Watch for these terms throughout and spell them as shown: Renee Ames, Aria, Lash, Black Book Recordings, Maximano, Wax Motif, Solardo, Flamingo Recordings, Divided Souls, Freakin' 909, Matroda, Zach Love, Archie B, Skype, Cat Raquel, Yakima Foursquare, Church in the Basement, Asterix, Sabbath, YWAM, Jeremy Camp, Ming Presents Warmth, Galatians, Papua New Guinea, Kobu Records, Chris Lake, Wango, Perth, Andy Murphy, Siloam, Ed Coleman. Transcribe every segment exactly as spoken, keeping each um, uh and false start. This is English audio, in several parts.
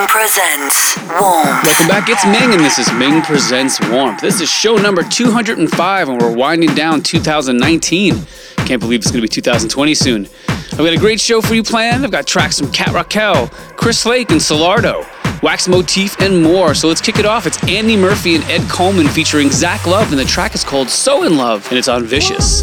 Ming Presents Warmth. Welcome back, it's Ming, and this is Ming Presents Warmth. This is show number two hundred five, and we're winding down two thousand nineteen. Can't believe it's going to be two thousand twenty soon. I've got a great show for you planned. I've got tracks from Cat Raquel, Chris Lake, and Solardo, Wax Motif, and more. So let's kick it off. It's Andy Murphy and Ed Coleman featuring Zach Love, and the track is called So In Love, and it's on Vicious.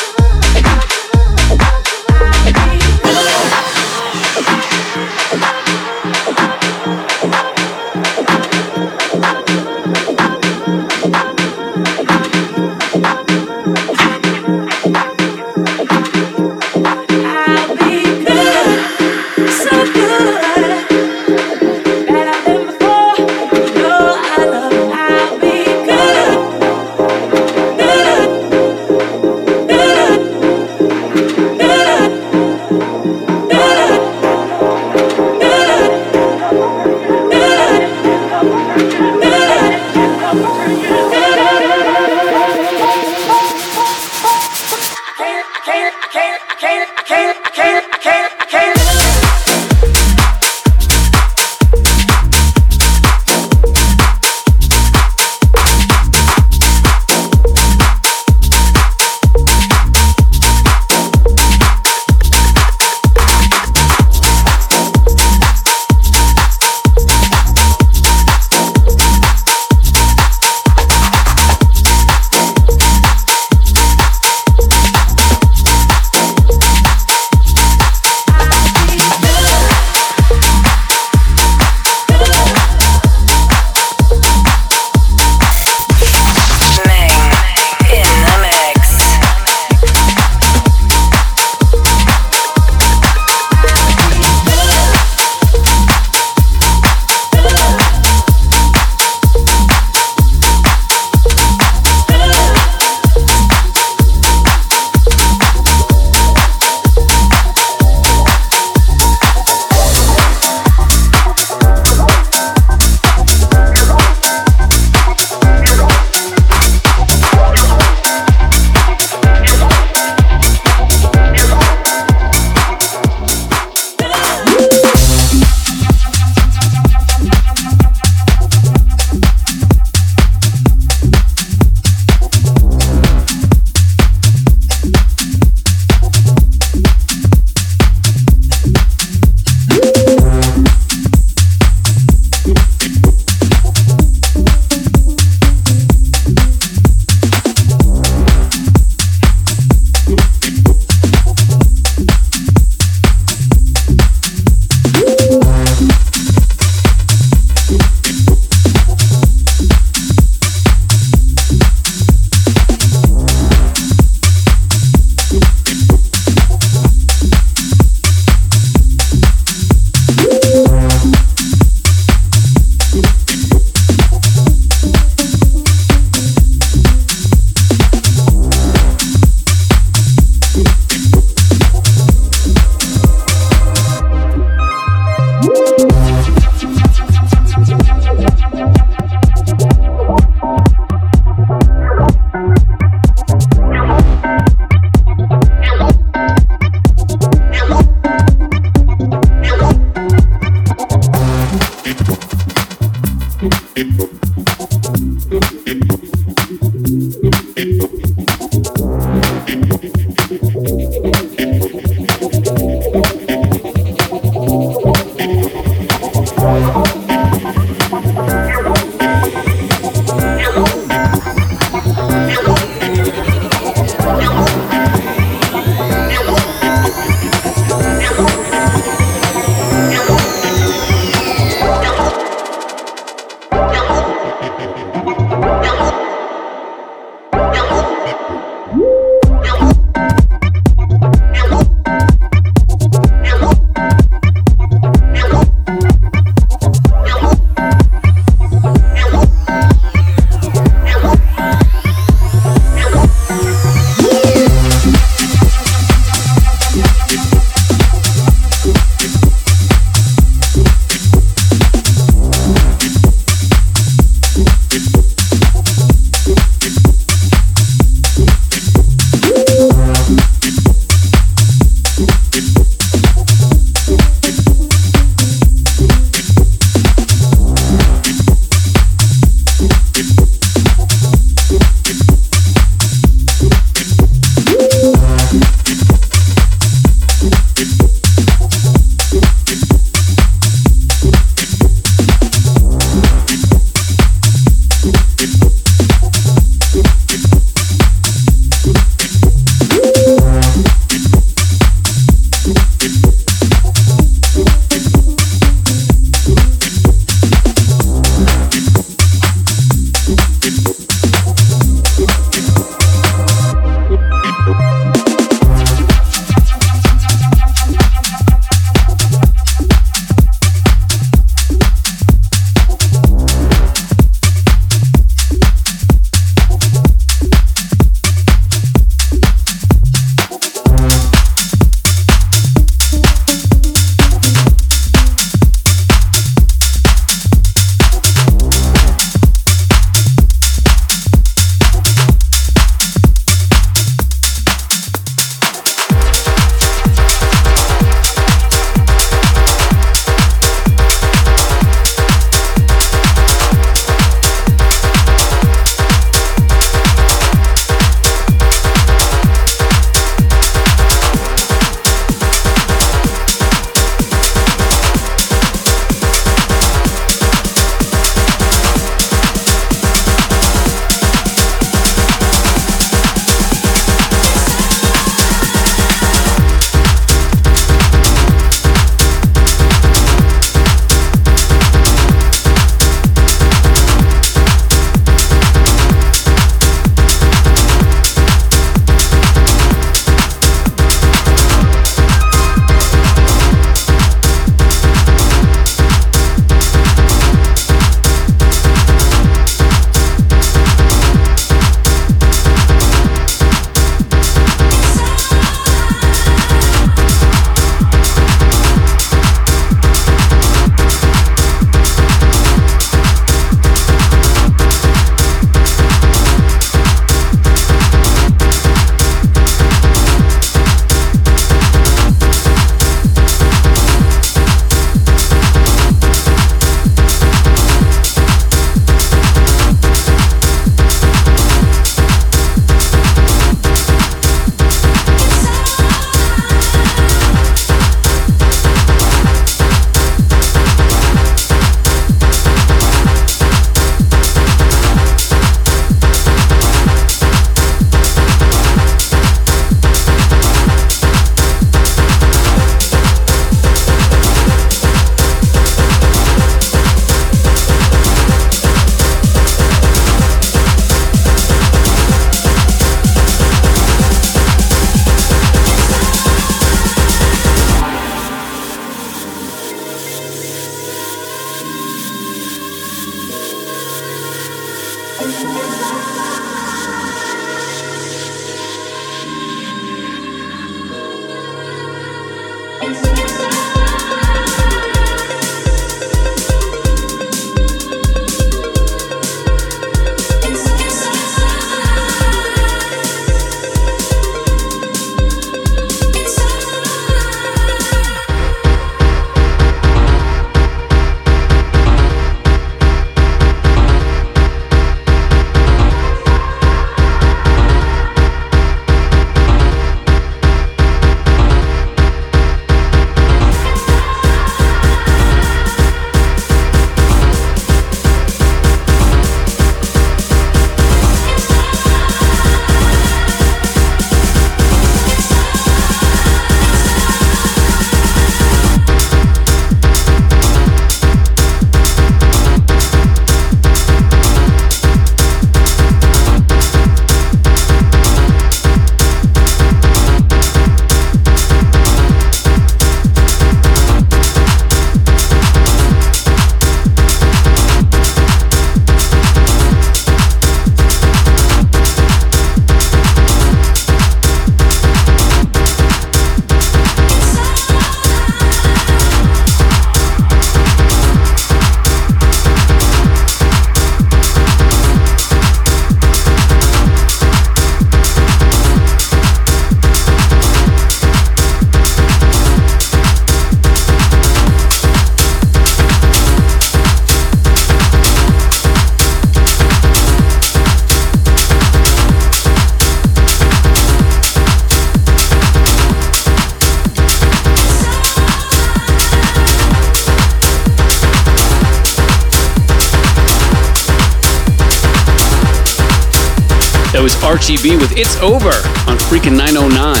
That was Archie B with It's Over on Freakin' nine oh nine.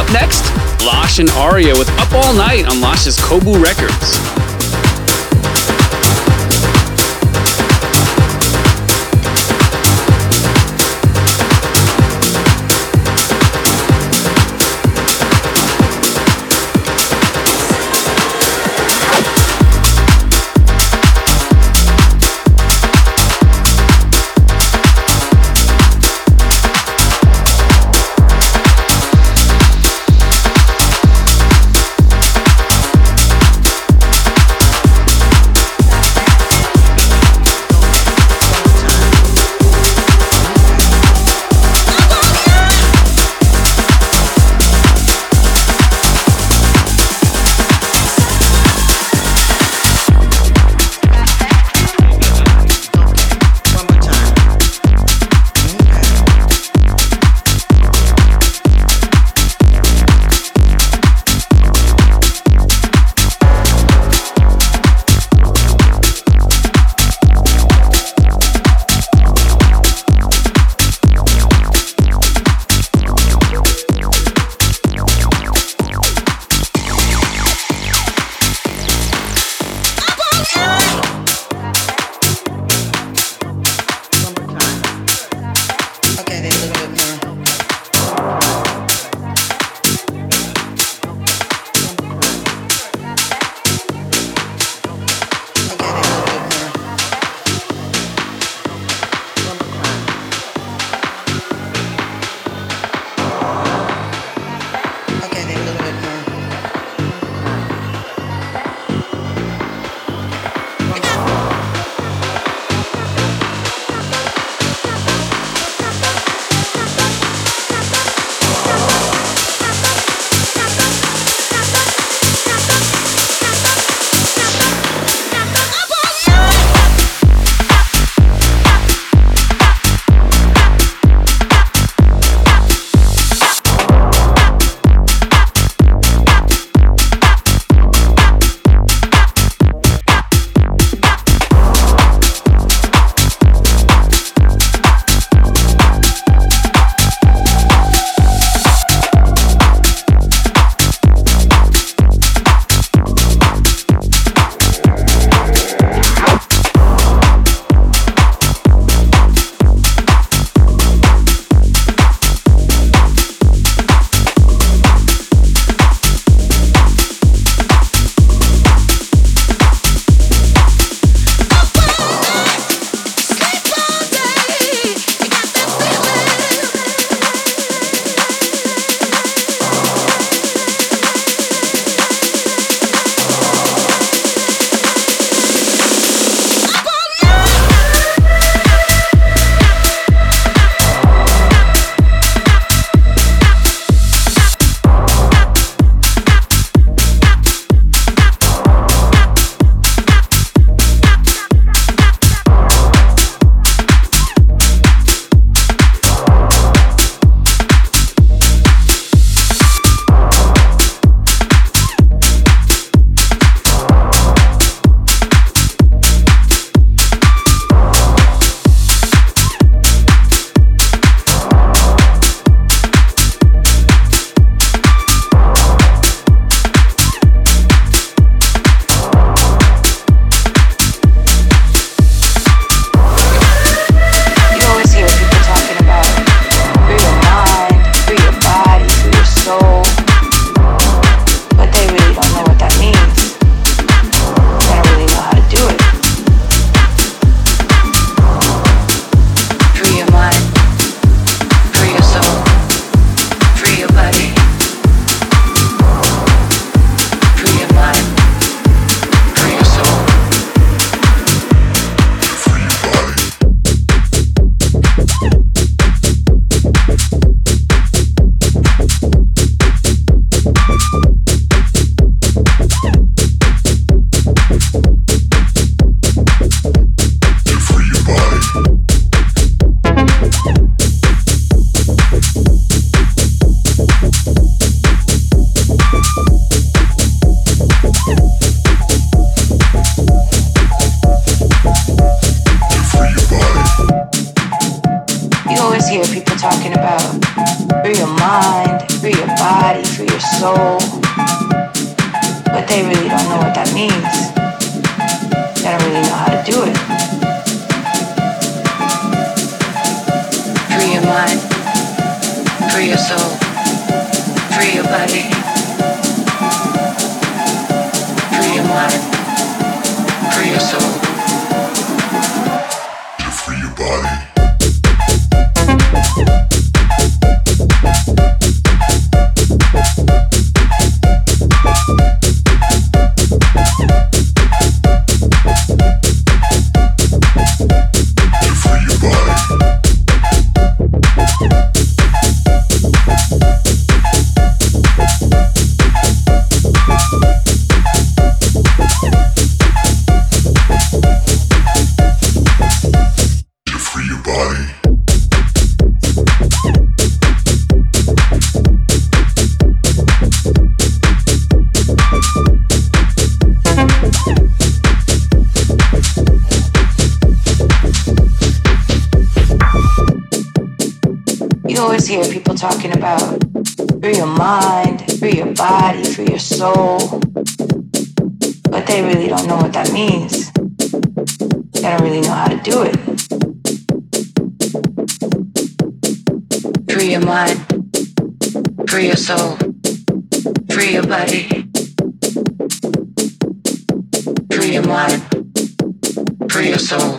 Up next, Lash and Aria with Up All Night on Lash's Kobu Records. always hear people talking about free your mind, free your body, free your soul, but they really don't know what that means. They don't really know how to do it. Free your mind, free your soul, free your body. Free your mind, free your soul. To free your body. Hear people talking about free your mind, free your body, free your soul, but they really don't know what that means. They don't really know how to do it. Free your mind, free your soul, free your body. Free your mind, free your soul.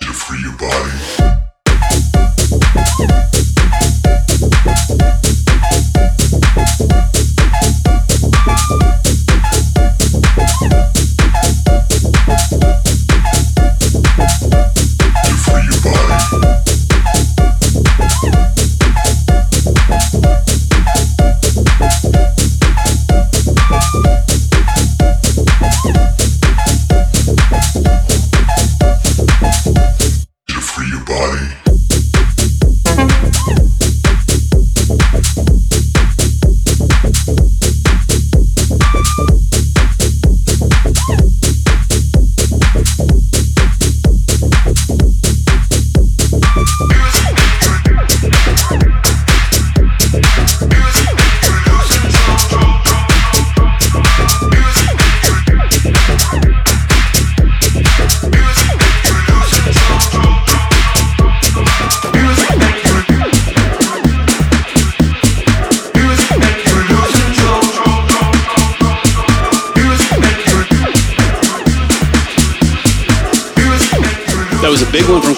To free your body.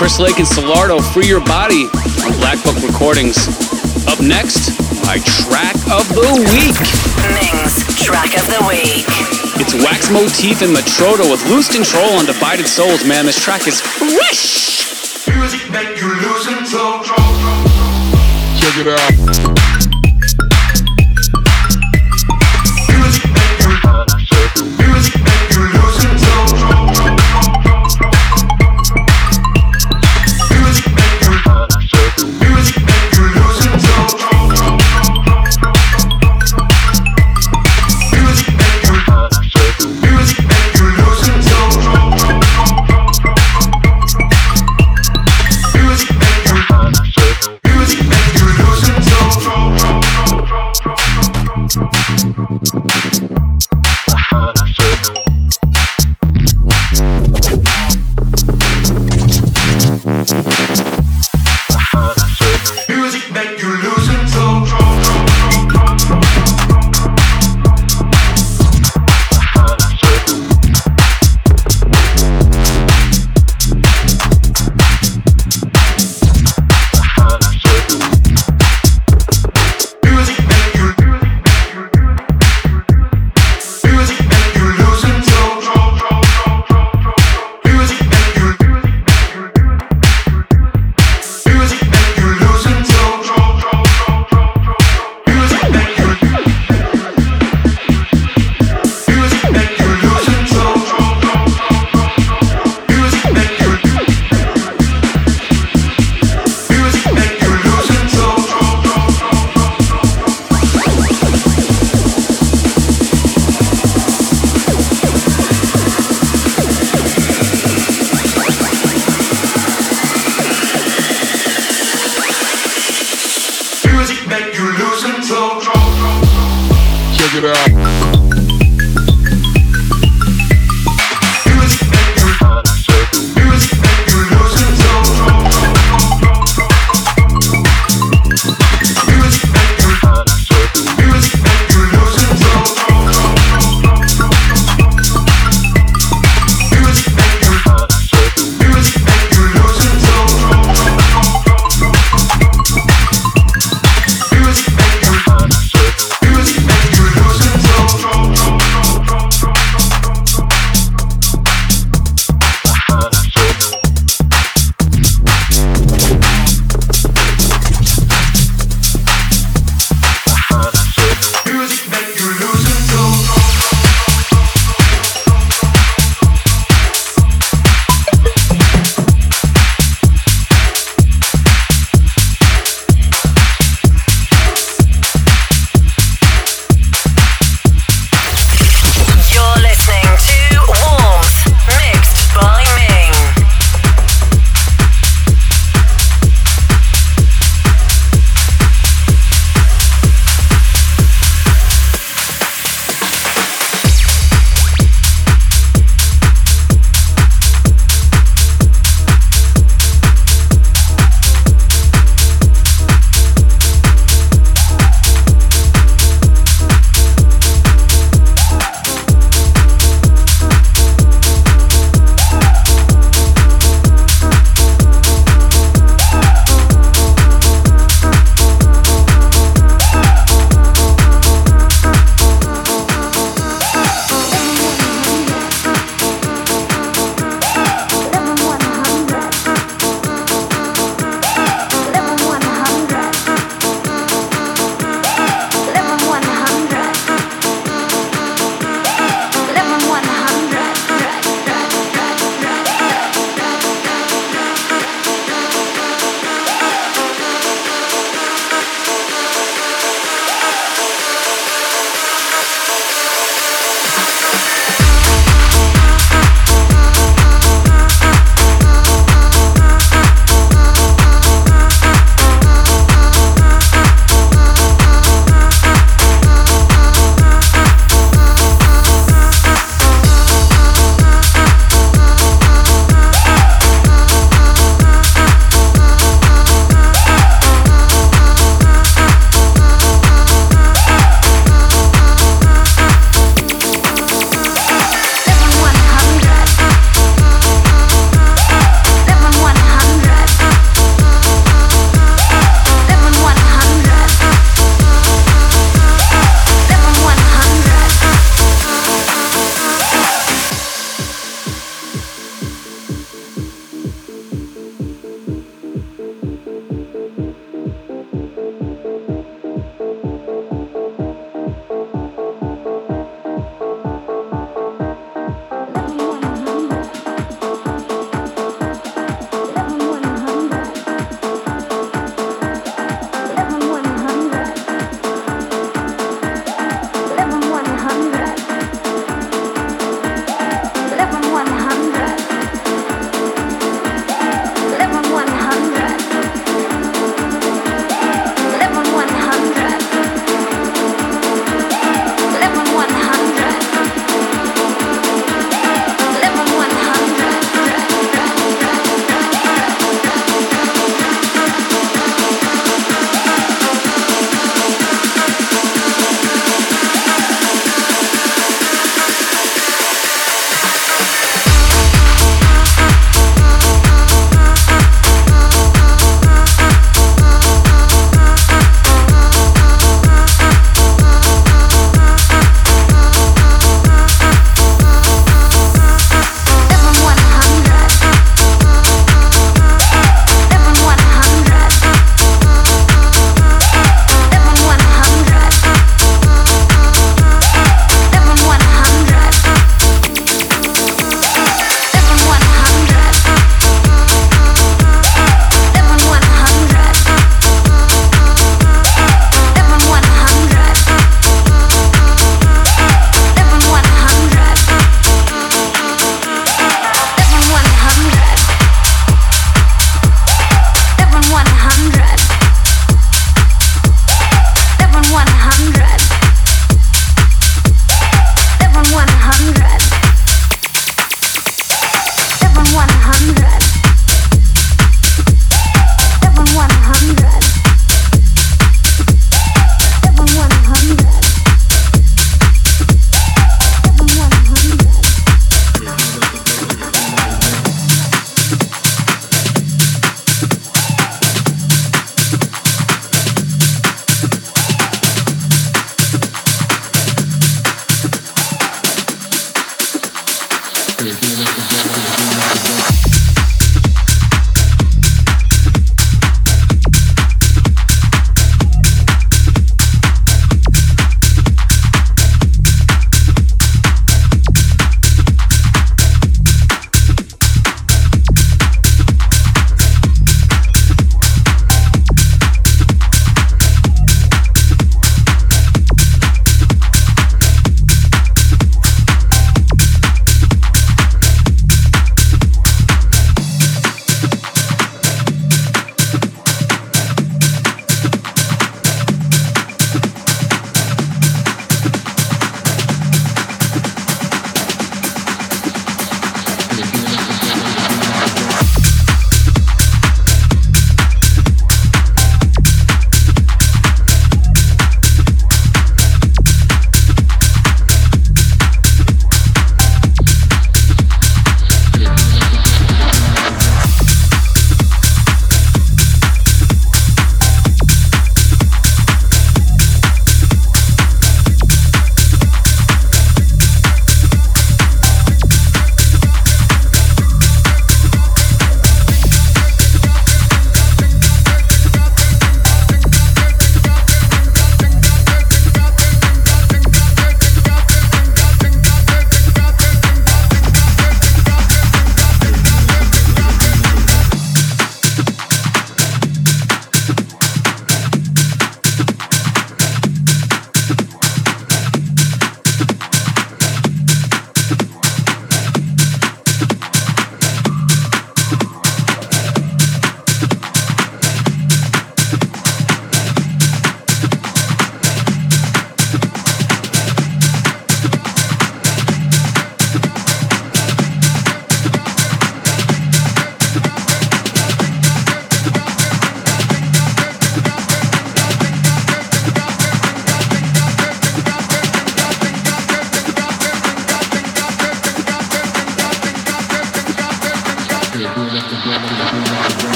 Chris Lake and Solardo, Free Your Body on Black Book Recordings. Up next, my track of the week. Ming's track of the week. It's Wax Motif and Matroda with Loose Control on Divided Souls. Man, this track is fresh. Music make you lose control. Check it out. Music make you lose. Music make you lose control. Music make you lose control.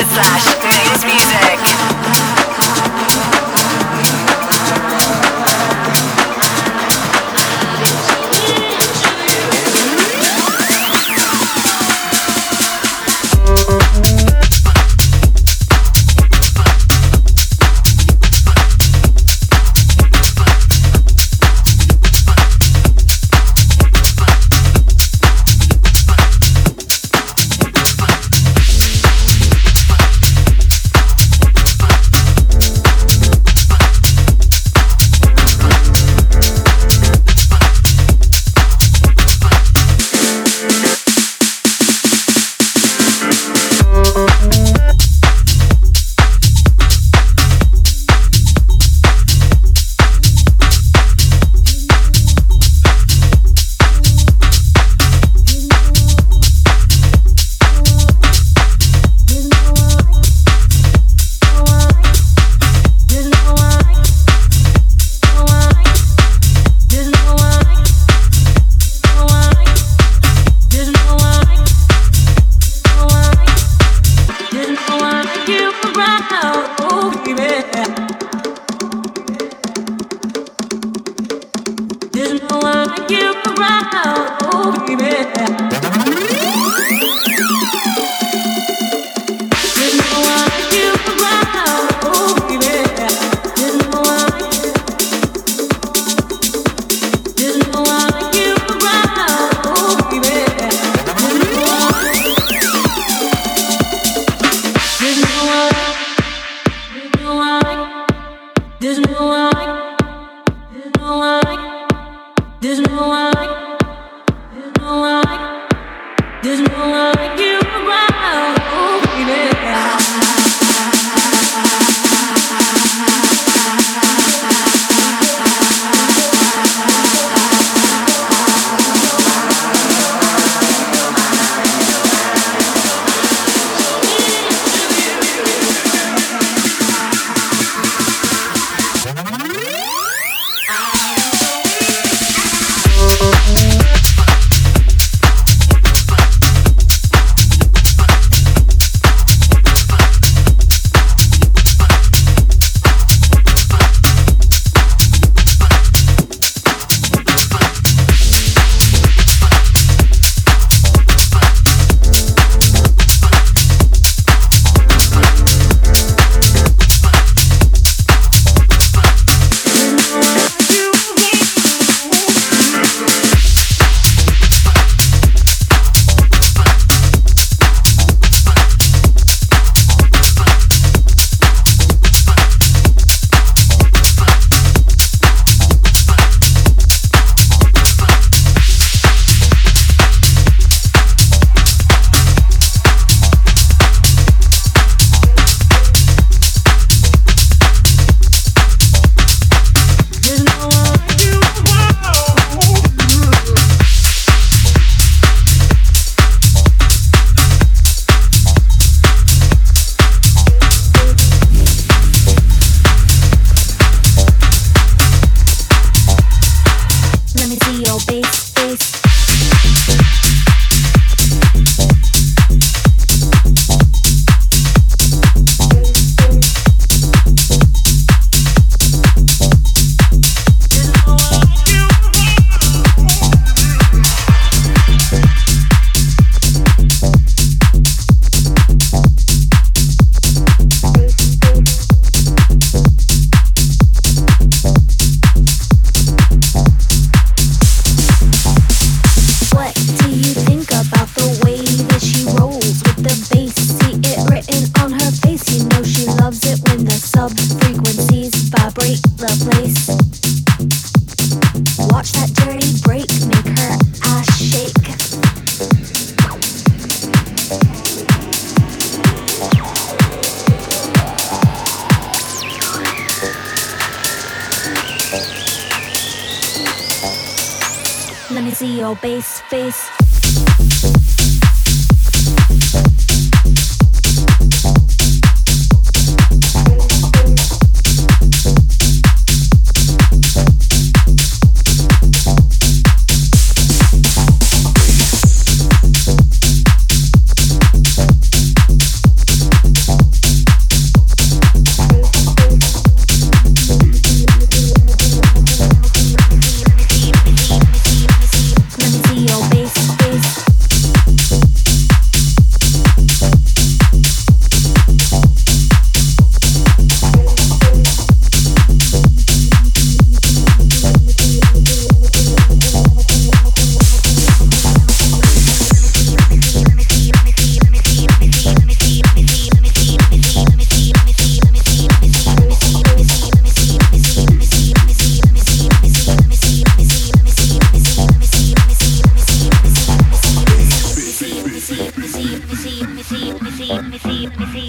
forward slash Renee's Music.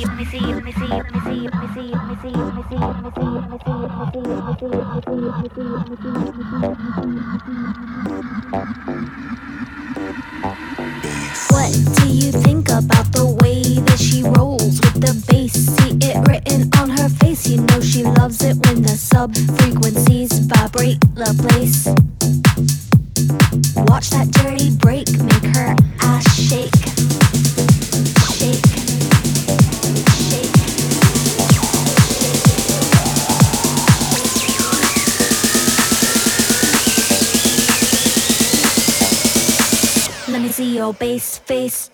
What do you think about the way that she rolls with the bass? See it written on her face. You know she loves it when the sub frequencies vibrate the place. Watch that dirty break make her ass shake. See your bass face.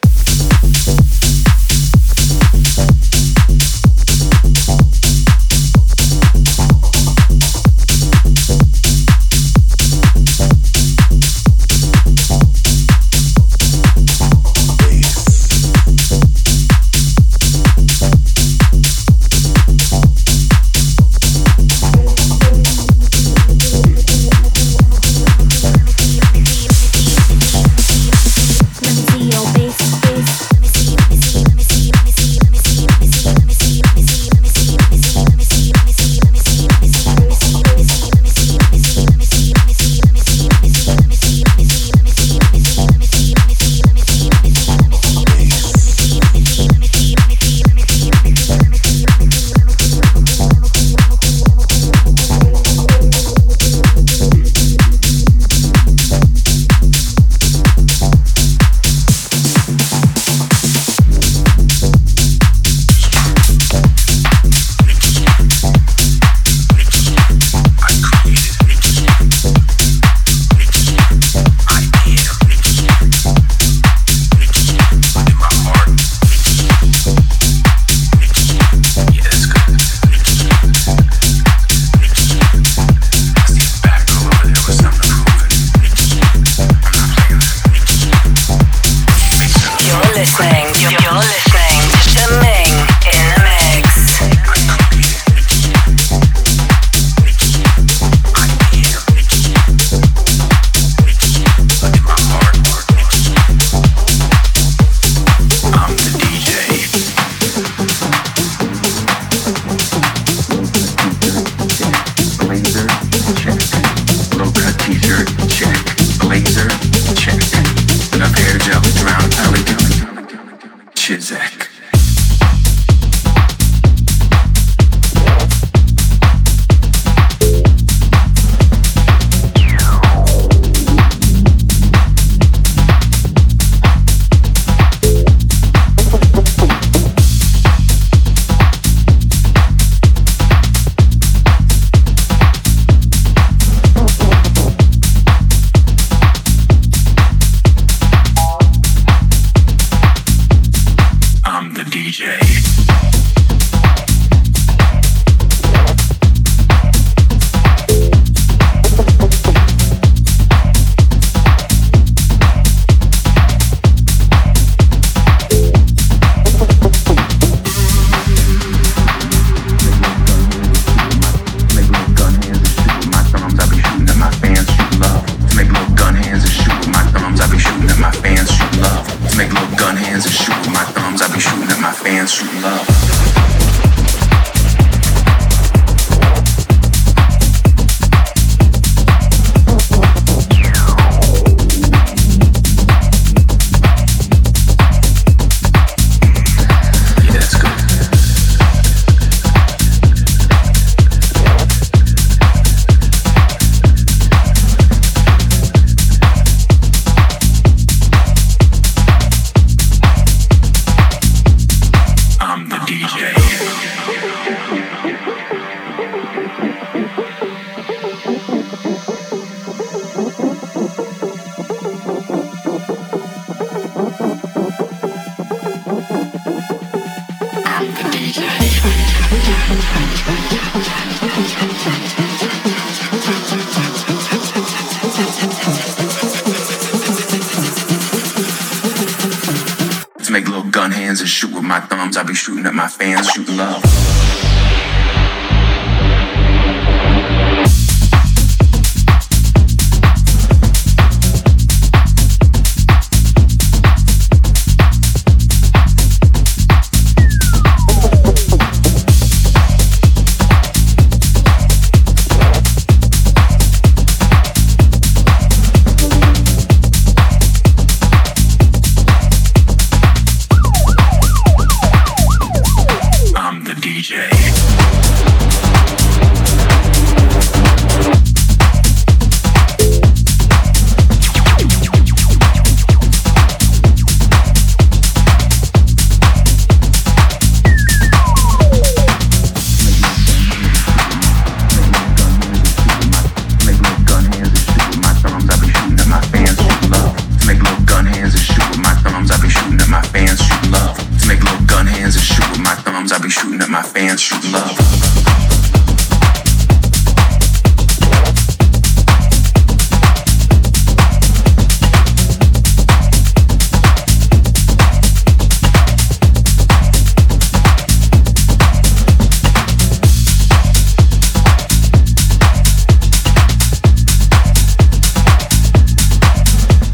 dance you love.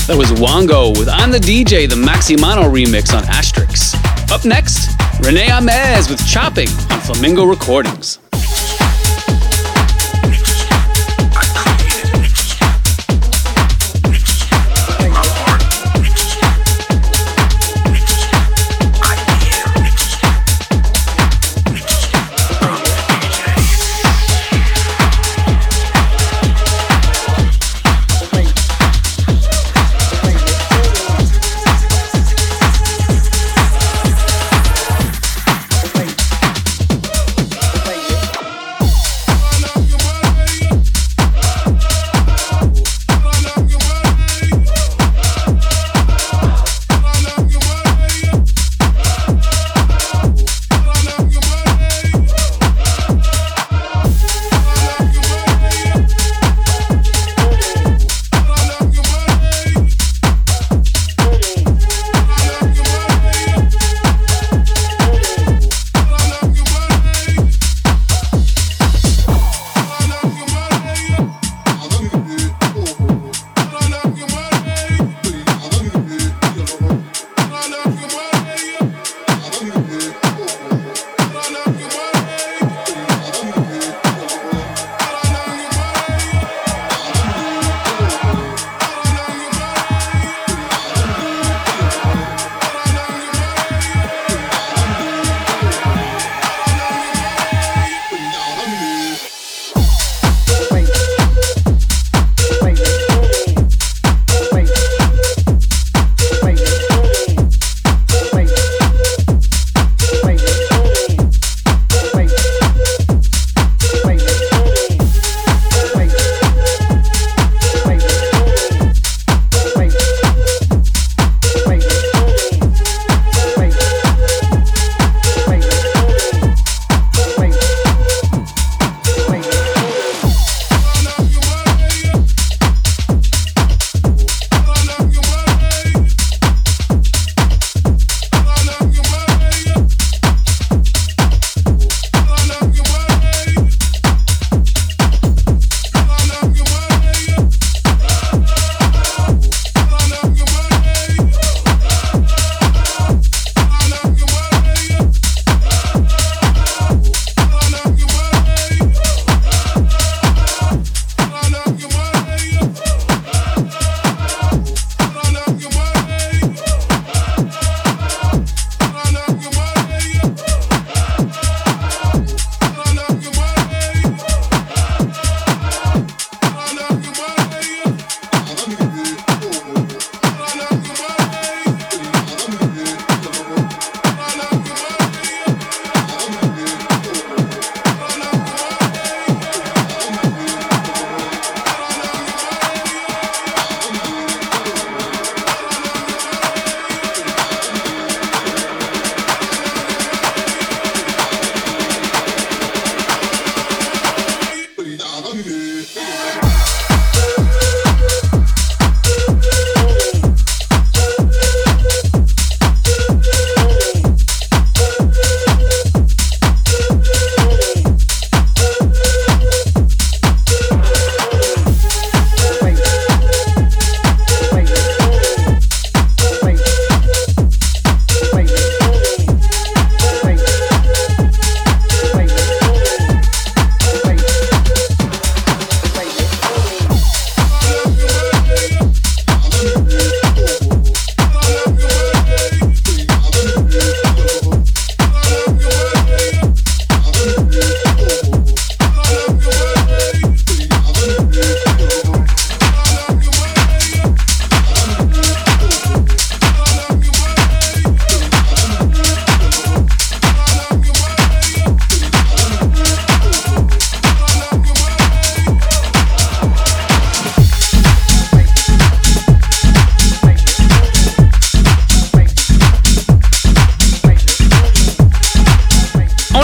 That was Wango with I'm the D J, the Maximano remix on Asterix. Up next, Renee Ames with Chopping on Flamingo Recordings.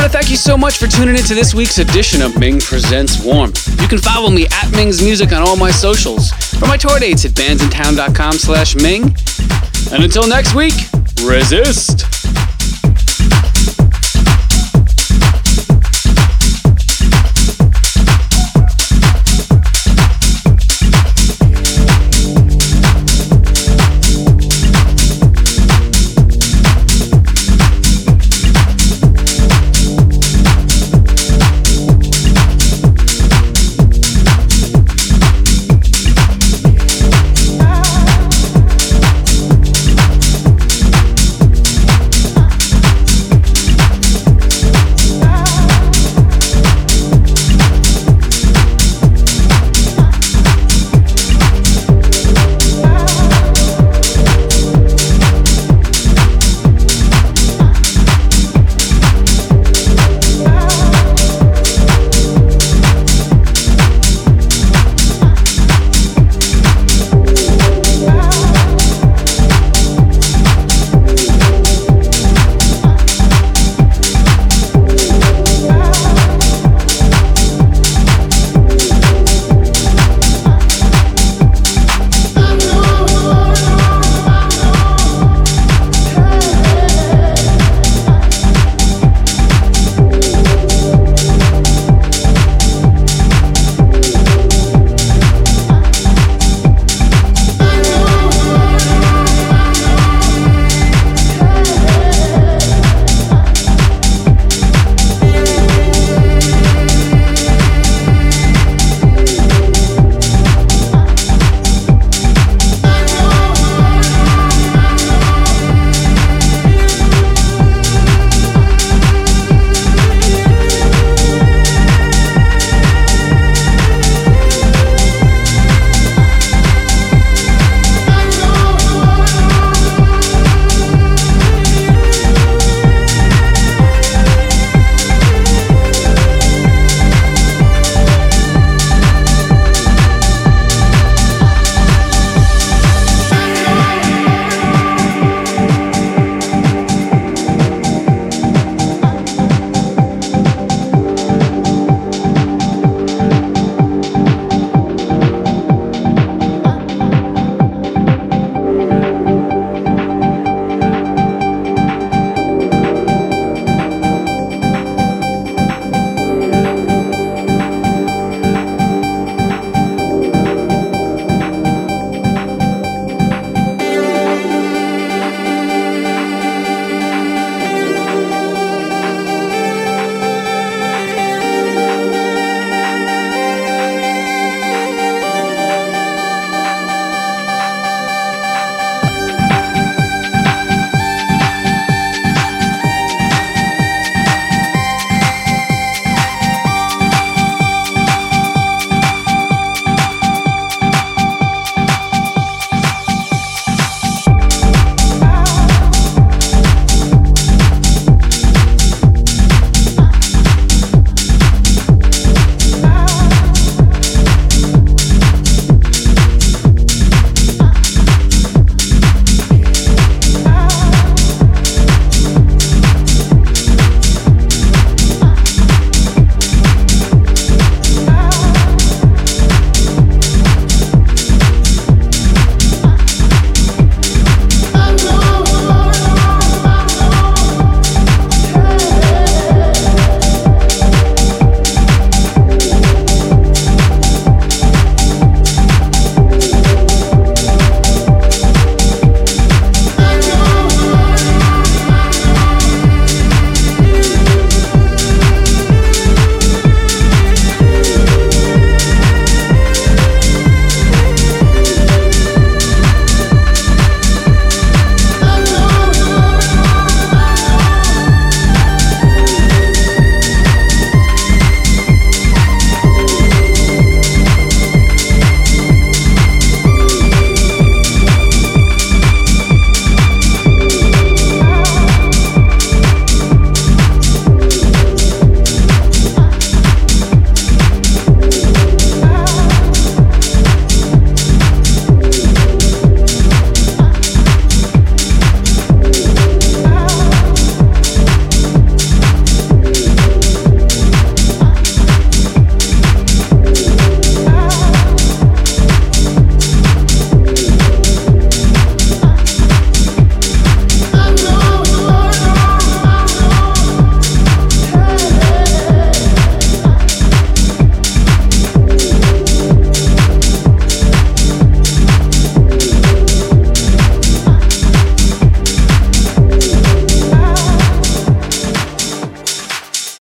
want to thank you so much for tuning in to this week's edition of Ming Presents Warmth. You can follow me at Ming's Music on all my socials. For my tour dates at bands in town dot com slash Ming. And until next week, resist!